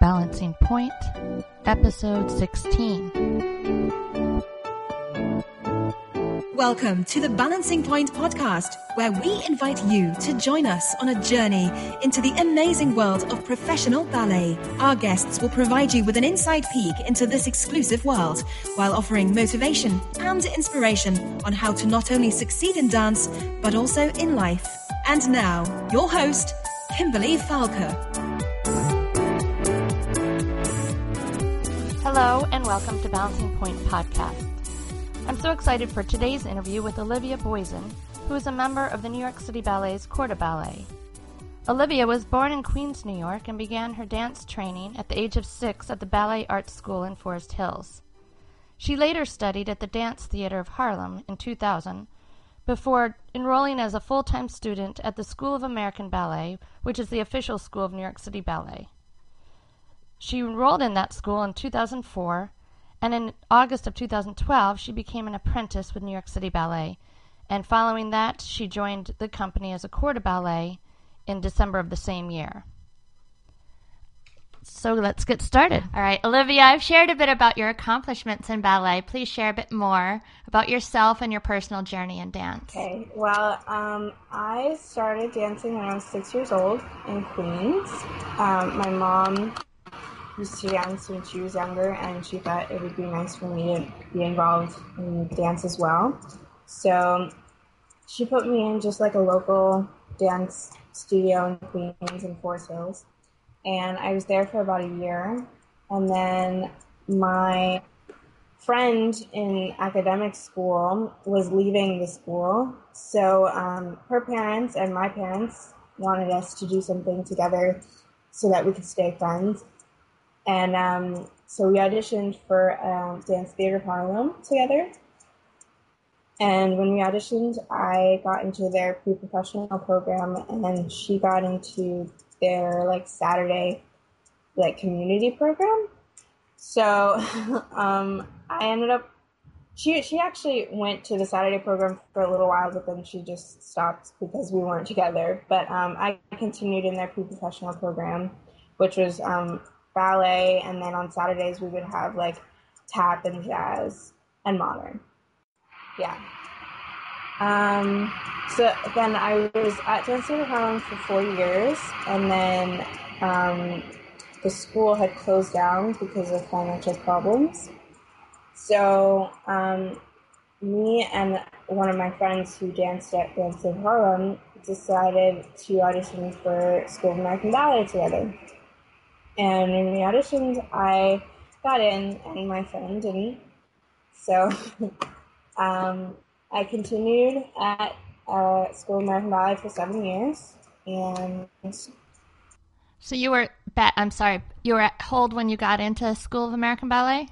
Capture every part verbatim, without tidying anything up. Balancing Point, Episode sixteen. Welcome to the Balancing Point podcast, where we invite you to join us on a journey into the amazing world of professional ballet. Our guests will provide you with an inside peek into this exclusive world, while offering motivation and inspiration on how to not only succeed in dance, but also in life. And now, your host, Kimberly Falker. Hello, and welcome to Balancing Point podcast. I'm so excited for today's interview with Olivia Boysen, who is a member of the New York City Ballet's Corps de Ballet. Olivia was born in Queens, New York, and began her dance training at the age of six at the Ballet Arts School in Forest Hills. She later studied at the Dance Theater of Harlem in two thousand, before enrolling as a full-time student at the School of American Ballet, which is the official school of New York City Ballet. She enrolled in that school in two thousand four, and in August of two thousand twelve, she became an apprentice with New York City Ballet. And following that, she joined the company as a corps de ballet in December of the same year. So let's get started. All right, Olivia, I've shared a bit about your accomplishments in ballet. Please share a bit more about yourself and your personal journey in dance. Okay, well, um, I started dancing when I was six years old in Queens. Um, my mom used to dance when she was younger, and she thought it would be nice for me to be involved in dance as well. So she put me in just like a local dance studio in Queens and Forest Hills, and I was there for about a year. And then my friend in academic school was leaving the school, so um, her parents and my parents wanted us to do something together so that we could stay friends. And um, so we auditioned for um, Dance Theater of Harlem together. And when we auditioned, I got into their pre-professional program, and then she got into their like Saturday like community program. So um, I ended up, she she actually went to the Saturday program for a little while, but then she just stopped because we weren't together. But um, I continued in their pre-professional program, which was um, ballet, and then on Saturdays we would have like tap and jazz and modern. Yeah. Um, so then I was at Dance Theater Harlem for four years, and then um, the school had closed down because of financial problems. So um, me and one of my friends who danced at Dance Theater Harlem decided to audition for School of American Ballet together. And when we auditioned, I got in, and my friend didn't. So um, I continued at uh, School of American Ballet for seven years. And so you were, ba- I'm sorry, you were at hold when you got into School of American Ballet?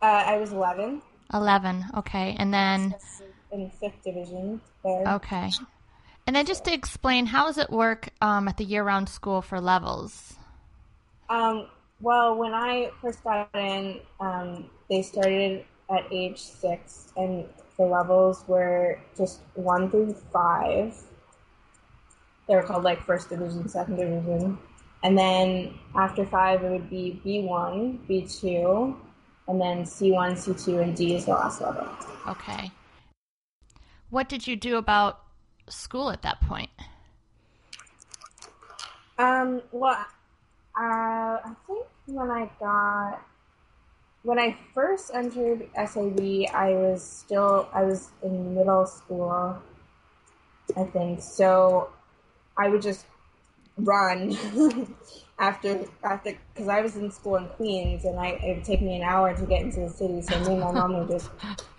Uh, I was eleven. eleven, okay. And then? In fifth division there. Okay. And then just to explain, how does it work um, at the year-round school for levels? Um, well, when I first got in, um, they started at age six, and the levels were just one through five. They were called like first division, second division. And then after five, it would be B one, B two, and then C one, C two, and D is the last level. Okay. What did you do about school at that point? Um, well... Uh, I think when I got, when I first entered S A B, I was still, I was in middle school, I think. So I would just run after, after, because I was in school in Queens, and I, it would take me an hour to get into the city. So me and my mom would just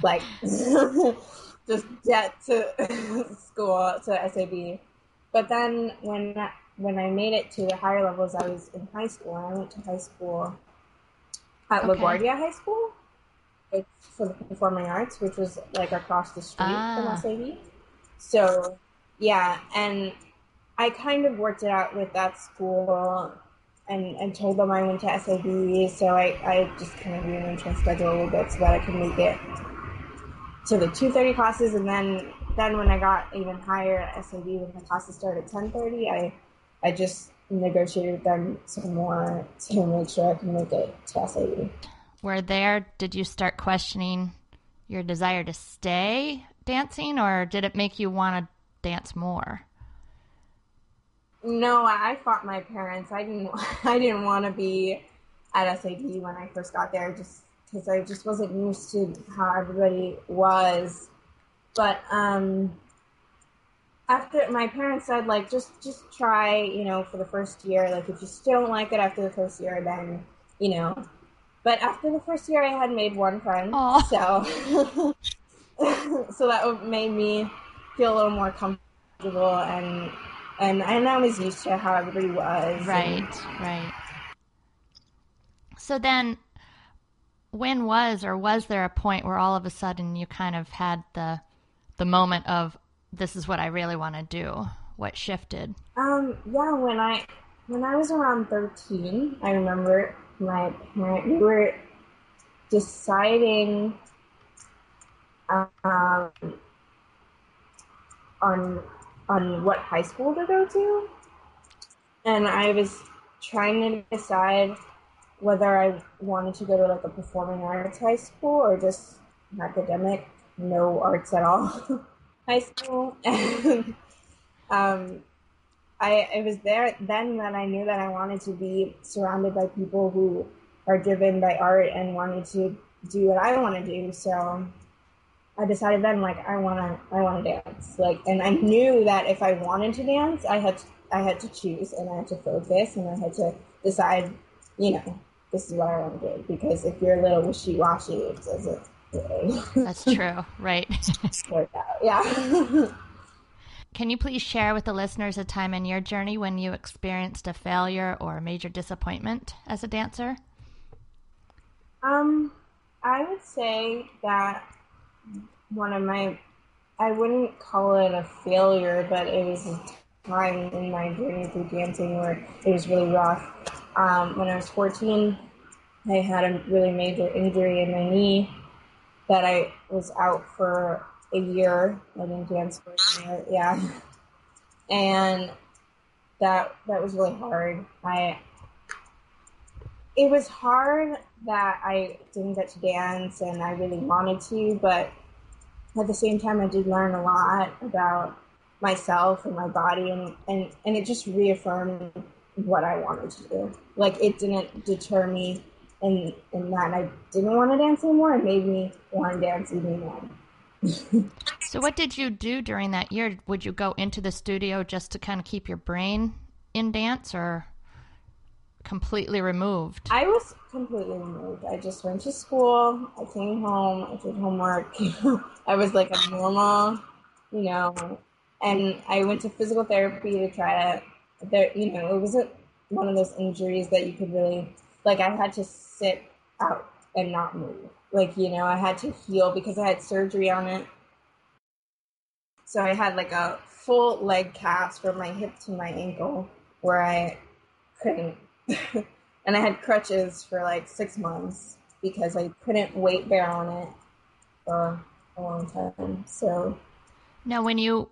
like, just get to school, to S A B. But then when I, When I made it to the higher levels, I was in high school. I went to high school at okay. LaGuardia High School for the performing arts, which was like across the street ah. from S A B. So, yeah, and I kind of worked it out with that school, and, and told them I went to S A B. So I, I just kind of rearranged my schedule a little bit so that I could make it to the two thirty classes. And then, then when I got even higher at S A B, when the classes started at ten thirty, I I just negotiate with them some more to make sure I can make it to S A U. Were there, did you start questioning your desire to stay dancing, or did it make you want to dance more? No, I fought my parents. I didn't, I didn't want to be at S A D when I first got there, just because I just wasn't used to how everybody was. But um, after my parents said, like, just just try, you know, for the first year. Like, if you still don't like it after the first year, then, you know. But after the first year, I had made one friend. Aww. So so that made me feel a little more comfortable, and and and I was used to how everybody was. Right, and... right. So then, when was, or was there a point where all of a sudden you kind of had the the moment of, this is what I really want to do? What shifted? Um, yeah, when I when I was around thirteen, I remember my parents, we were deciding um, on on what high school to go to, and I was trying to decide whether I wanted to go to like a performing arts high school or just an academic, no arts at all high school. And, um, I, I was there then that I knew that I wanted to be surrounded by people who are driven by art and wanted to do what I want to do. So I decided then, like, I want to, I want to dance. Like, and I knew that if I wanted to dance, I had, to, I had to choose, and I had to focus, and I had to decide, you know, this is what I want to do. Because if you're a little wishy-washy, it doesn't really. That's true. Right. Work out. Yeah. Can you please share with the listeners a time in your journey when you experienced a failure or a major disappointment as a dancer? Um, I would say that one of my, I wouldn't call it a failure, but it was a time in my journey through dancing where it was really rough. Um, when I was fourteen, I had a really major injury in my knee that I was out for a year. I didn't dance for a year, yeah. And that that was really hard. I it was hard that I didn't get to dance, and I really wanted to, but at the same time, I did learn a lot about myself and my body, and, and, and it just reaffirmed what I wanted to do. Like, it didn't deter me in, in that I didn't want to dance anymore. It made me want to dance even more. So what did you do during that year? Would you go into the studio just to kind of keep your brain in dance, or completely removed? I was completely removed. I just went to school. I came home. I did homework. I was like a normal, you know, and I went to physical therapy to try to, There, you know, it wasn't one of those injuries that you could really, like, I had to sit out and not move. Like, you know, I had to heal because I had surgery on it. So I had, like, a full leg cast from my hip to my ankle where I couldn't. And I had crutches for, like, six months because I couldn't weight bear on it for a long time. So. Now, when you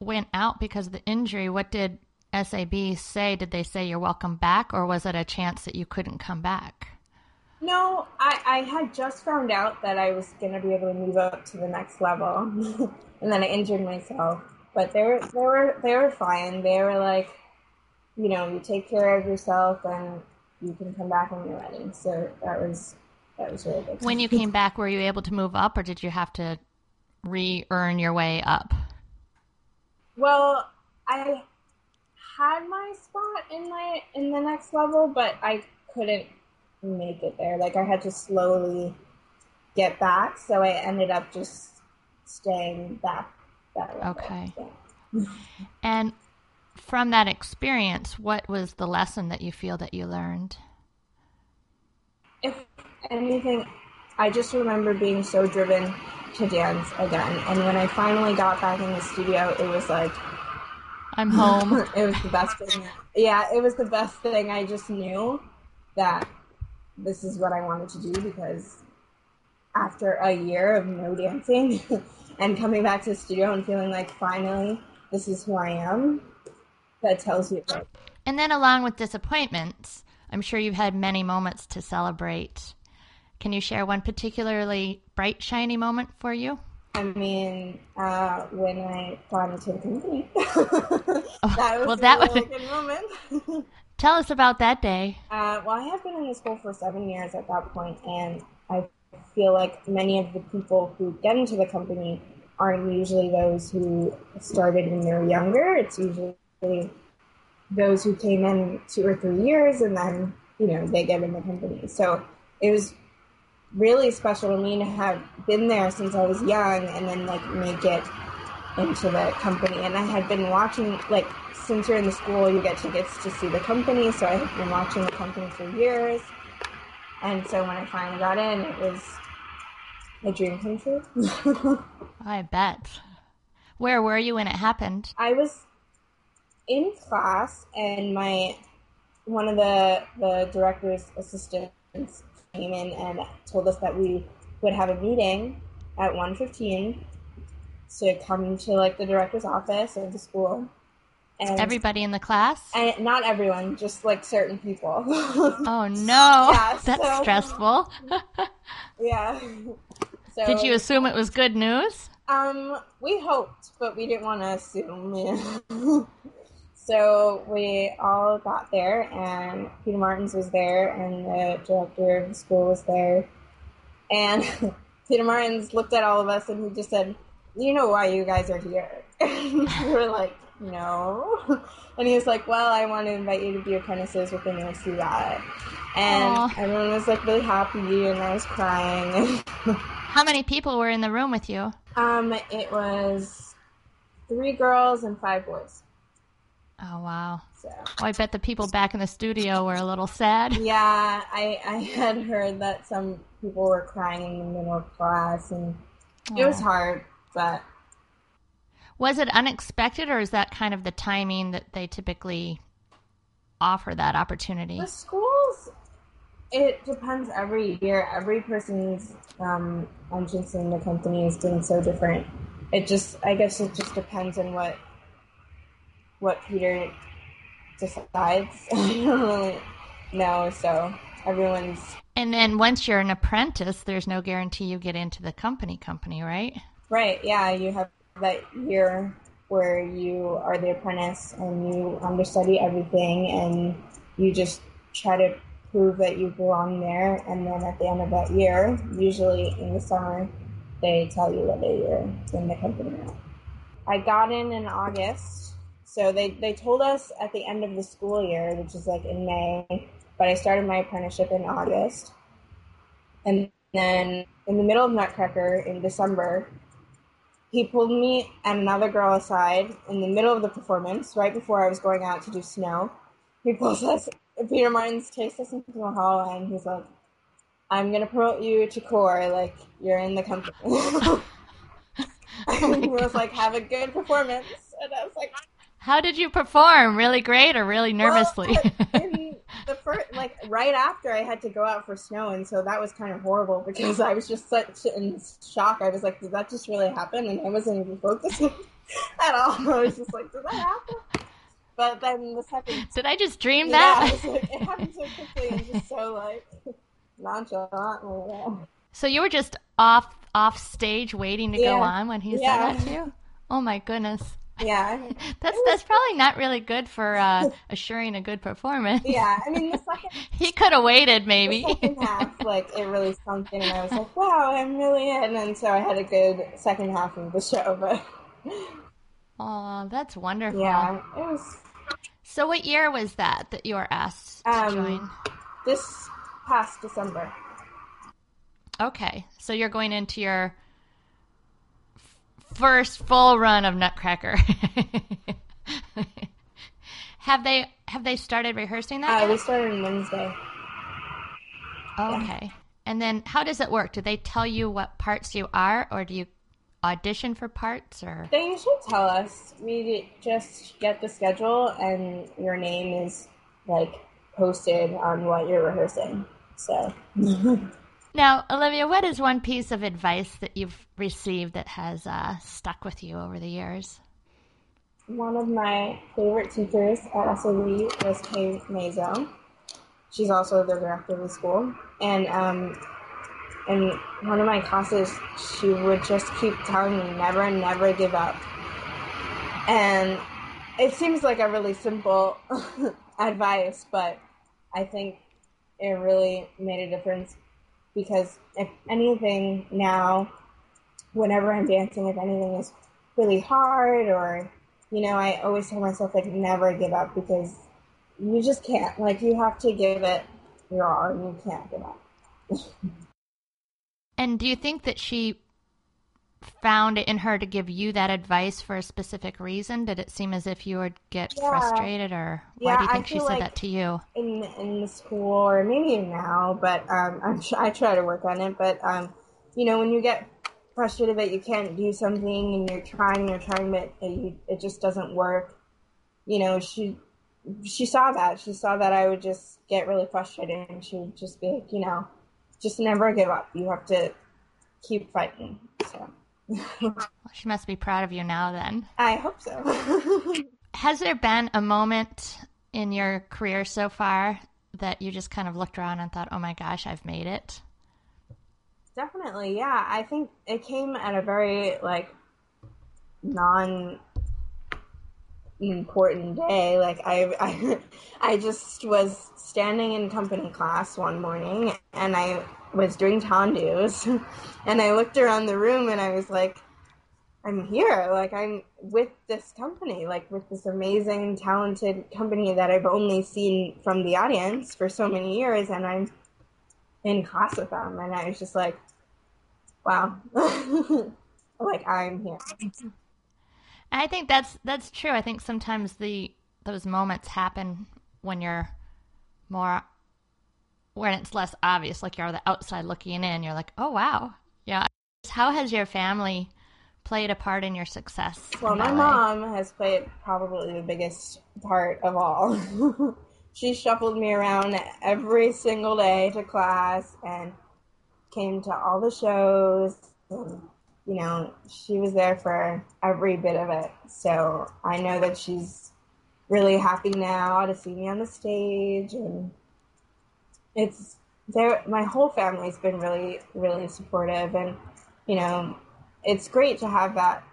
went out because of the injury, what did S A B say? Did they say you're welcome back, or was it a chance that you couldn't come back? No, I, I had just found out that I was going to be able to move up to the next level, and then I injured myself. But they were they were they were fine. They were like, you know, you take care of yourself, and you can come back when you're ready. So that was that was really good. When you came back, were you able to move up, or did you have to re-earn your way up? Well, I. had my spot in my in the next level, but I couldn't make it there. Like, I had to slowly get back, so I ended up just staying back that level. Okay. Yeah. And from that experience, what was the lesson that you feel that you learned? If anything, I just remember being so driven to dance again. And when I finally got back in the studio, it was like, I'm home. It was the best thing. Yeah, it was the best thing. I just knew that this is what I wanted to do, because after a year of no dancing and coming back to the studio and feeling like, finally, this is who I am, that tells you And then along with disappointments, I'm sure you've had many moments to celebrate. Can you share one particularly bright, shiny moment for you? I mean, uh, when I won Tin Tin. That was well, that a really would... good moment. Tell us about that day. Uh, well, I have been in the school for seven years at that point, and I feel like many of the people who get into the company aren't usually those who started when they were younger. It's usually those who came in two or three years, and then, you know, they get in the company. So it was really special to me to have been there since I was young and then, like, make it into the company. And I had been watching, like, since you're in the school, you get tickets to see the company. So I had been watching the company for years. And so when I finally got in, it was a dream come true. I bet. Where were you when it happened? I was in class, and my one of the, the director's assistants came in and told us that we would have a meeting at one fifteen to come to, like, the director's office or the school. And everybody in the class? And not everyone, just, like, certain people. Oh, no. Yeah, that's so stressful. Yeah. So, did you assume it was good news? Um, we hoped, but we didn't want to assume. Yeah. So we all got there, and Peter Martins was there, and the director of the school was there. And Peter Martins looked at all of us, and he just said, "You know why you guys are here?" We were like, "No." And he was like, "Well, I want to invite you to be apprentices with the N C U I." And aww. Everyone was, like, really happy, and I was crying. How many people were in the room with you? Um, it was three girls and five boys. Oh, wow. So. Oh, I bet the people back in the studio were a little sad. Yeah, I, I had heard that some people were crying in the middle of class, and yeah. It was hard, but... Was it unexpected, or is that kind of the timing that they typically offer that opportunity? The schools, it depends every year. Every person's um, entrance in the company has been so different. It just, I guess it just depends on what... what Peter decides. I don't really know, so everyone's... And then once you're an apprentice, there's no guarantee you get into the company company, right? Right, yeah. You have that year where you are the apprentice and you understudy everything and you just try to prove that you belong there. And then at the end of that year, usually in the summer, they tell you whether you're in the company or not. I got in in August. So they, they told us at the end of the school year, which is like in May, but I started my apprenticeship in August. And then in the middle of Nutcracker in December, he pulled me and another girl aside in the middle of the performance, right before I was going out to do snow. He pulls us, Peter Martins takes us into the hall, and he's like, "I'm going to promote you to core, like, you're in the company." Oh and he was like, "Have a good performance." And I was like... How did you perform? Really great or really nervously? Well, in the first, like right after I had to go out for snow, and so that was kind of horrible because I was just such in shock. I was like, "Did that just really happen?" And I wasn't even focusing at all. I was just like, "Did that happen?" But then this happened. Did I just dream yeah, that? I was like, it happened so quickly and just so like nonchalant. So you were just off off stage waiting to yeah. go on when he yeah. said that to you? Oh my goodness. Yeah, that's that's probably not really good for uh, assuring a good performance. Yeah, I mean, the second he could have waited, maybe. The second half, like it really sunk in, and I was like, "Wow, I'm really in." And so I had a good second half of the show. But oh, that's wonderful. Yeah, it was. So, what year was that that you were asked to um, join? This past December. Okay, so you're going into your first full run of Nutcracker. have they have they started rehearsing that? Uh, we started on Wednesday. Okay. Yeah. And then how does it work? Do they tell you what parts you are, or do you audition for parts? Or they usually tell us. We just get the schedule, and your name is like posted on what you're rehearsing. So. Now, Olivia, what is one piece of advice that you've received that has uh, stuck with you over the years? One of my favorite teachers at S O B was Kay Mazo. She's also the director of the school. And um, in one of my classes, she would just keep telling me, never, never give up. And it seems like a really simple advice, but I think it really made a difference, because if anything now, whenever I'm dancing, if anything is really hard, or, you know, I always tell myself, like, never give up, because you just can't. Like, you have to give it your all, and you can't give up. And do you think that she found it in her to give you that advice for a specific reason? Did it seem as if you would get yeah. frustrated, or why yeah, do you think she said like that to you? In in the school, or maybe now, but um, I'm tr- I try to work on it. But um, you know, when you get frustrated that you can't do something, and you're trying, you're trying, but it, it just doesn't work. You know, she she saw that. She saw that I would just get really frustrated, and she would just be like, you know, just never give up. You have to keep fighting. So. Well, she must be proud of you now then. I hope so. Has there been a moment in your career so far that you just kind of looked around and thought, oh my gosh, I've made it? Definitely, yeah. I think it came at a very, like, non-important day. Like, I, I, I just was standing in company class one morning, and I was doing tendus, and I looked around the room, and I was like, I'm here. Like, I'm with this company, like, with this amazing, talented company that I've only seen from the audience for so many years, and I'm in class with them. And I was just like, wow. Like, I'm here. I think that's that's true. I think sometimes the those moments happen when you're more when it's less obvious, like you're on the outside looking in, you're like, oh wow. Yeah. How has your family played a part in your success? Well, my mom has played probably the biggest part of all. She shuffled me around every single day to class and came to all the shows. And, you know, she was there for every bit of it. So I know that she's really happy now to see me on the stage. And it's there. My whole family's been really, really supportive. And, you know, it's great to have that.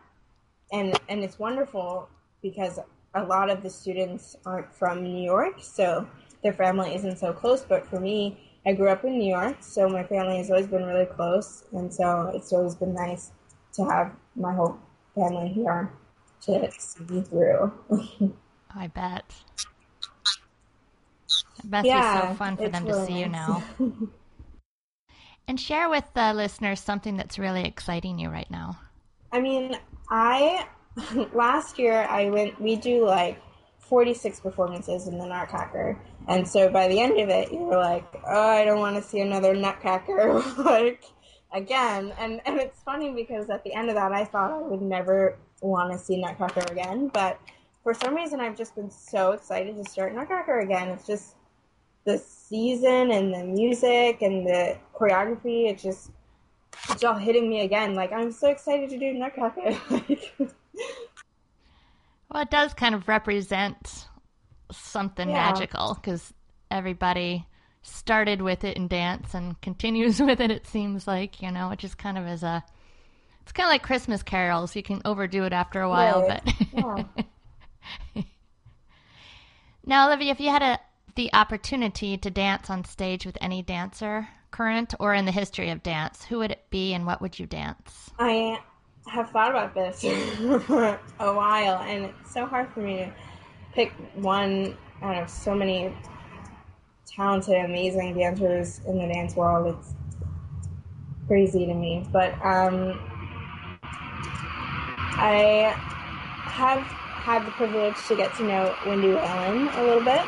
And, and it's wonderful because a lot of the students aren't from New York, so their family isn't so close. But for me, I grew up in New York, so my family has always been really close. And so it's always been nice to have my whole family here to see me through. I bet. It must yeah, be so fun for them really to see nice. You now. And share with the listeners something that's really exciting you right now. I mean, I... Last year, I went. We do like forty-six performances in the Nutcracker, and so by the end of it, you were like, "Oh, I don't want to see another Nutcracker like again." And and it's funny because at the end of that, I thought I would never want to see Nutcracker again, but for some reason, I've just been so excited to start Nutcracker again. It's just the season and the music and the choreography. It's just it's all hitting me again. Like, I'm so excited to do Nutcracker. Well, it does kind of represent something yeah. magical, because everybody started with it in dance and continues with it, it seems like, you know, it just kind of is a, it's kind of like Christmas carols. You can overdo it after a while, right. but. Yeah. Now, Olivia, if you had a, the opportunity to dance on stage with any dancer, current or in the history of dance, who would it be and what would you dance? I have thought about this for a while, and it's so hard for me to pick one out of so many talented, amazing dancers in the dance world. It's crazy to me, but um, I have had the privilege to get to know Wendy Ellen a little bit,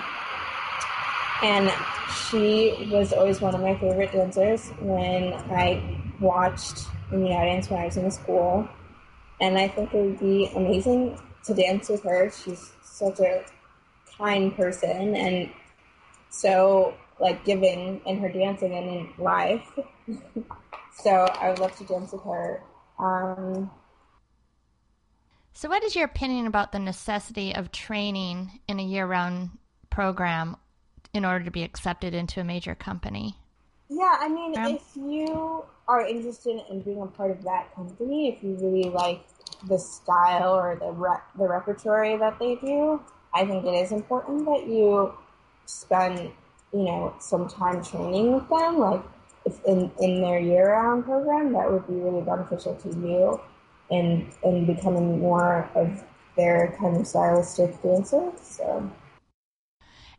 and she was always one of my favorite dancers when I watched in the audience when I was in school, and I think it would be amazing to dance with her. She's such a kind person and so like giving in her dancing and in life. So I would love to dance with her. Um, So what is your opinion about the necessity of training in a year-round program in order to be accepted into a major company? Yeah, I mean, um, if you are interested in being a part of that company, if you really like the style or the rep- the repertory that they do, I think it is important that you spend, you know, some time training with them. Like, if in, in their year-round program, that would be really beneficial to you and and becoming more of their kind of stylistic dancer. So.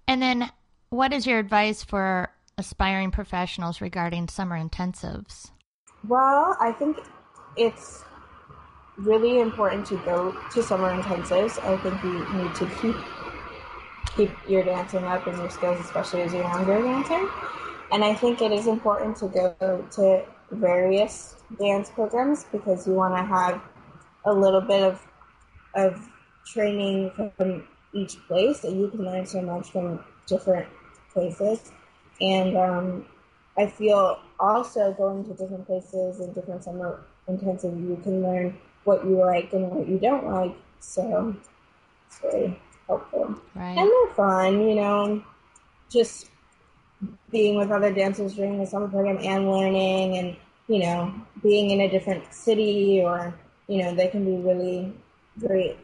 And then what is your advice for aspiring professionals regarding summer intensives? Well, I think it's really important to go to summer intensives. I think you need to keep keep your dancing up and your skills, especially as a younger dancer. And I think it is important to go to various dance programs because you want to have a little bit of of training from each place, and you can learn so much from different places. And um, I feel also going to different places and different summer intensives, you can learn what you like and what you don't like. So it's very helpful. Right. And they're fun, you know, just being with other dancers during the summer program and learning and, you know, being in a different city or, you know, they can be really great.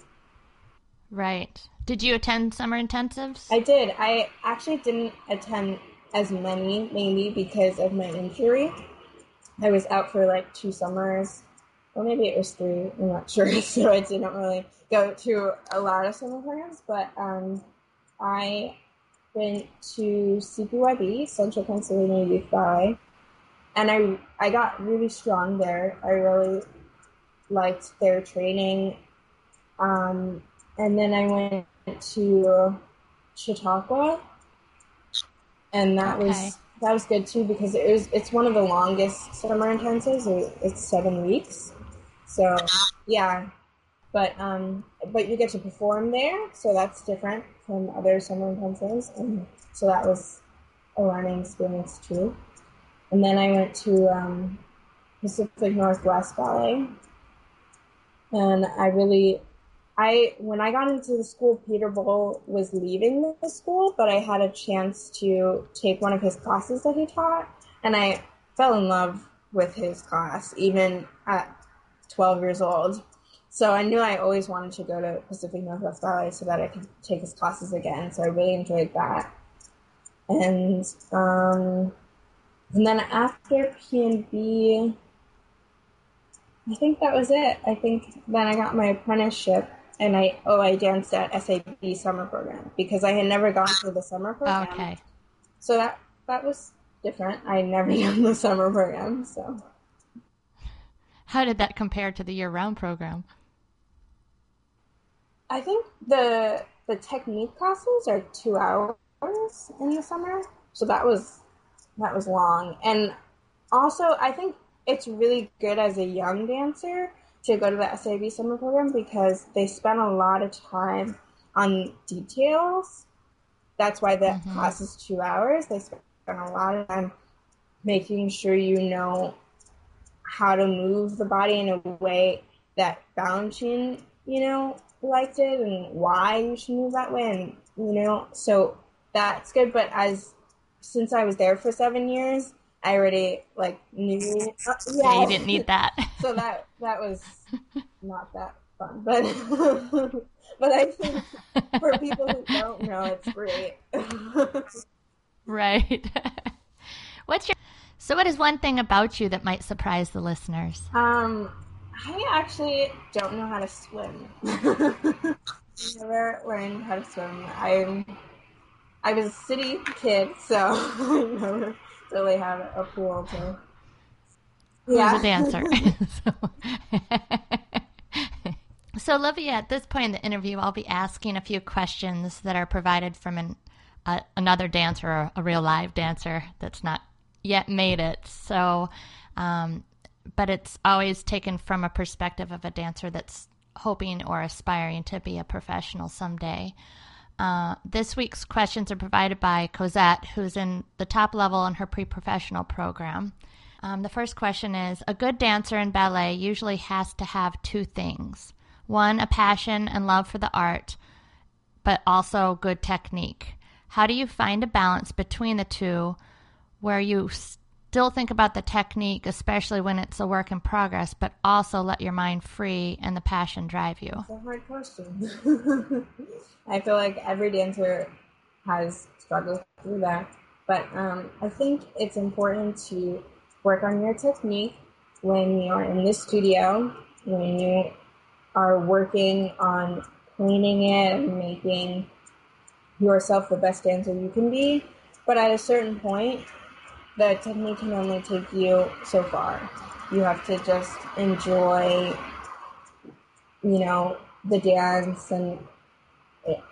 Right. Did you attend summer intensives? I did. I actually didn't attend as many, maybe because of my injury. I was out for like two summers, or maybe it was three, I'm not sure, so I didn't really go to a lot of summer programs, but um, I went to C P Y B, Central Pennsylvania Youth Ballet, and I, I got really strong there. I really liked their training, um, and then I went to Chautauqua, and that okay. was that was good too because it was it's one of the longest summer intensives. It's seven weeks, so yeah. But um, but you get to perform there, so that's different from other summer intensives, and so that was a learning experience too. And then I went to um, Pacific Northwest Ballet, and I really. I, when I got into the school, Peter Bull was leaving the school, but I had a chance to take one of his classes that he taught, and I fell in love with his class, even at twelve years old. So I knew I always wanted to go to Pacific Northwest Ballet so that I could take his classes again, so I really enjoyed that. And um, and then after P and B, I think that was it. I think then I got my apprenticeship. And I, oh, I danced at S A B summer program because I had never gone to the summer program. Okay. So that, that was different. I had never done the summer program, so. How did that compare to the year-round program? I think the the technique classes are two hours in the summer. So that was, that was long. And also, I think it's really good as a young dancer to go to the S A B summer program because they spend a lot of time on details. That's why the mm-hmm. class is two hours. They spend a lot of time making sure you know how to move the body in a way that Balanchine, you know, liked it and why you should move that way. And, you know, so that's good. But as since I was there for seven years, I already, like, knew. Uh, yeah. yeah, you didn't need that. So that that was not that fun. But but I think for people who don't know, it's great. Right. What's your? So what is one thing about you that might surprise the listeners? Um, I actually don't know how to swim. I never learned how to swim. I I was a city kid, so I never really have a pool to. Yeah. Who's a dancer? so, so, Olivia, at this point in the interview, I'll be asking a few questions that are provided from an uh, another dancer, or a real live dancer that's not yet made it. So, um, but it's always taken from a perspective of a dancer that's hoping or aspiring to be a professional someday. Uh, this week's questions are provided by Cosette, who's in the top level in her pre-professional program. Um, the first question is, a good dancer in ballet usually has to have two things. One, a passion and love for the art, but also good technique. How do you find a balance between the two where you still think about the technique, especially when it's a work in progress, but also let your mind free and the passion drive you? That's a hard question. I feel like every dancer has struggled through that. But um, I think it's important to work on your technique when you're in the studio, when you are working on cleaning it and making yourself the best dancer you can be. But at a certain point, the technique can only take you so far. You have to just enjoy, you know, the dance and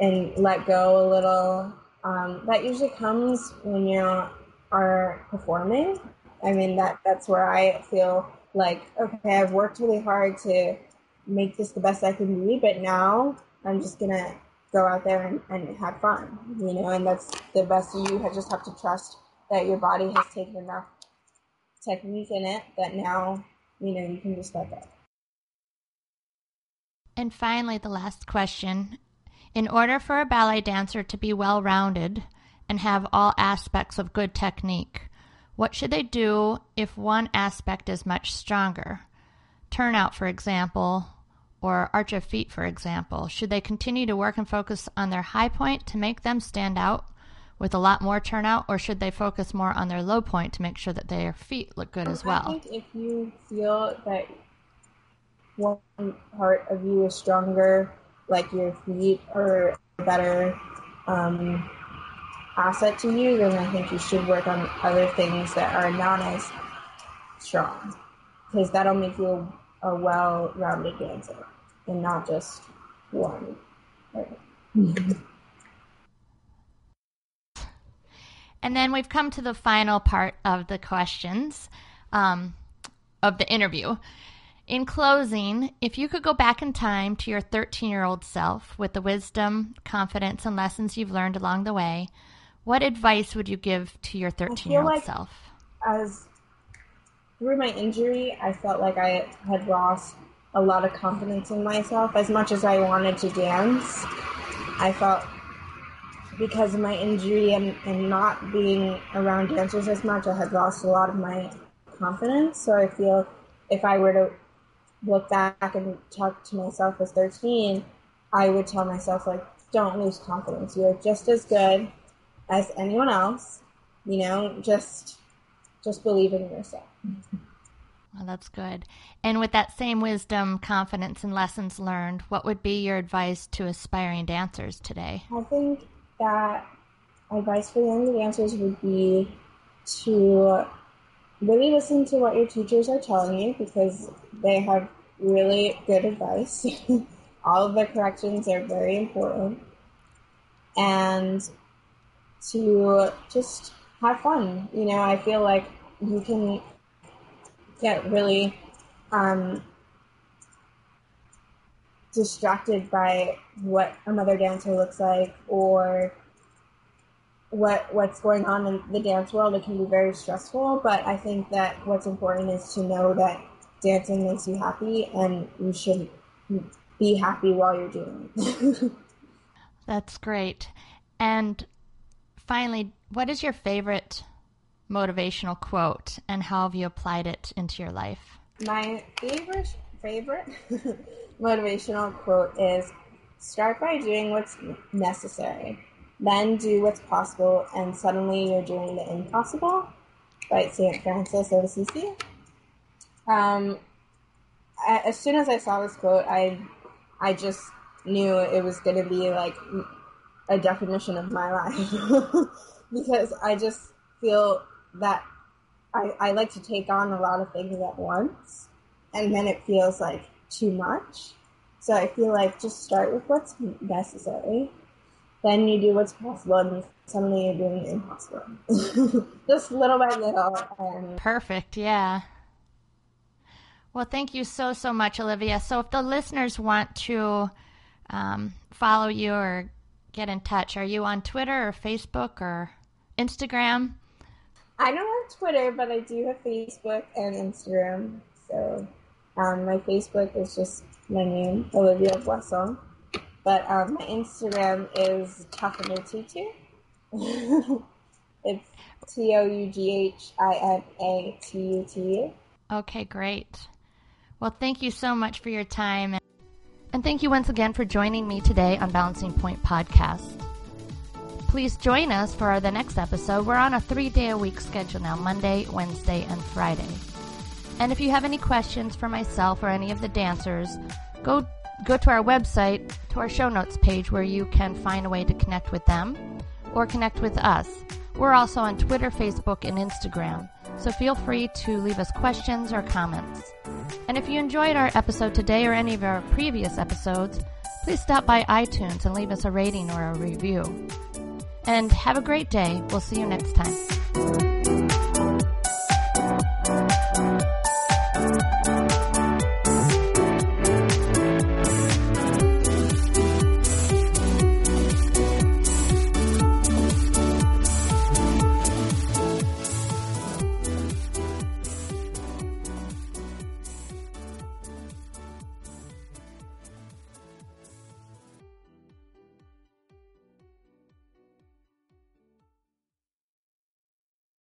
and let go a little. Um, that usually comes when you are performing. I mean, that that's where I feel like, okay, I've worked really hard to make this the best I can be, but now I'm just going to go out there and, and have fun, you know, and that's the best. You just have to trust that your body has taken enough technique in it that now, you know, you can just let go. And finally, the last question. In order for a ballet dancer to be well-rounded and have all aspects of good technique, what should they do if one aspect is much stronger? Turnout, for example, or arch of feet, for example. Should they continue to work and focus on their high point to make them stand out with a lot more turnout, or should they focus more on their low point to make sure that their feet look good as well? I think if you feel that one part of you is stronger, like your feet are a better um, asset to you, then I think you should work on other things that are not as strong, because that'll make you a well-rounded dancer and not just one. And then we've come to the final part of the questions um, of the interview. In closing, if you could go back in time to your thirteen-year-old self with the wisdom, confidence, and lessons you've learned along the way, what advice would you give to your thirteen-year-old like self? As Through my injury, I felt like I had lost a lot of confidence in myself. As much as I wanted to dance, I felt because of my injury and, and not being around dancers as much, I had lost a lot of my confidence. So I feel if I were to look back and talk to myself as thirteen, I would tell myself, like, don't lose confidence. You're just as good as anyone else, you know, just... Just believe in yourself. Well, that's good. And with that same wisdom, confidence, and lessons learned, what would be your advice to aspiring dancers today? I think that advice for young dancers would be to really listen to what your teachers are telling you, because they have really good advice. All of the corrections are very important. And to just... have fun. You know, I feel like you can get really um, distracted by what another dancer looks like or what what's going on in the dance world. It can be very stressful, but I think that what's important is to know that dancing makes you happy and you should be happy while you're doing it. That's great. And finally, what is your favorite motivational quote, and how have you applied it into your life? My favorite favorite motivational quote is, start by doing what's necessary, then do what's possible, and suddenly you're doing the impossible, by Saint Francis of Assisi. Um, I, as soon as I saw this quote, I, I just knew it was going to be like a definition of my life, because I just feel that I, I like to take on a lot of things at once, and then it feels like too much. So I feel like just start with what's necessary, then you do what's possible, and suddenly you're doing the impossible. Just little by little. And... Perfect, yeah. Well, thank you so, so much, Olivia. So if the listeners want to um, follow you or get in touch, are you on Twitter or Facebook or Instagram? I don't have Twitter, but I do have Facebook and Instagram. So um, my Facebook is just my name, Olivia Boysen. But um, my Instagram is Toughinatutu. It's T O U G H I N A T U T U. Okay, great. Well, thank you so much for your time. And thank you once again for joining me today on Balancing Point Podcast. Please join us for our, the next episode. We're on a three-day-a-week schedule now, Monday, Wednesday, and Friday. And if you have any questions for myself or any of the dancers, go go to our website, to our show notes page, where you can find a way to connect with them or connect with us. We're also on Twitter, Facebook, and Instagram, so feel free to leave us questions or comments. And if you enjoyed our episode today or any of our previous episodes, please stop by iTunes and leave us a rating or a review. And have a great day. We'll see you next time.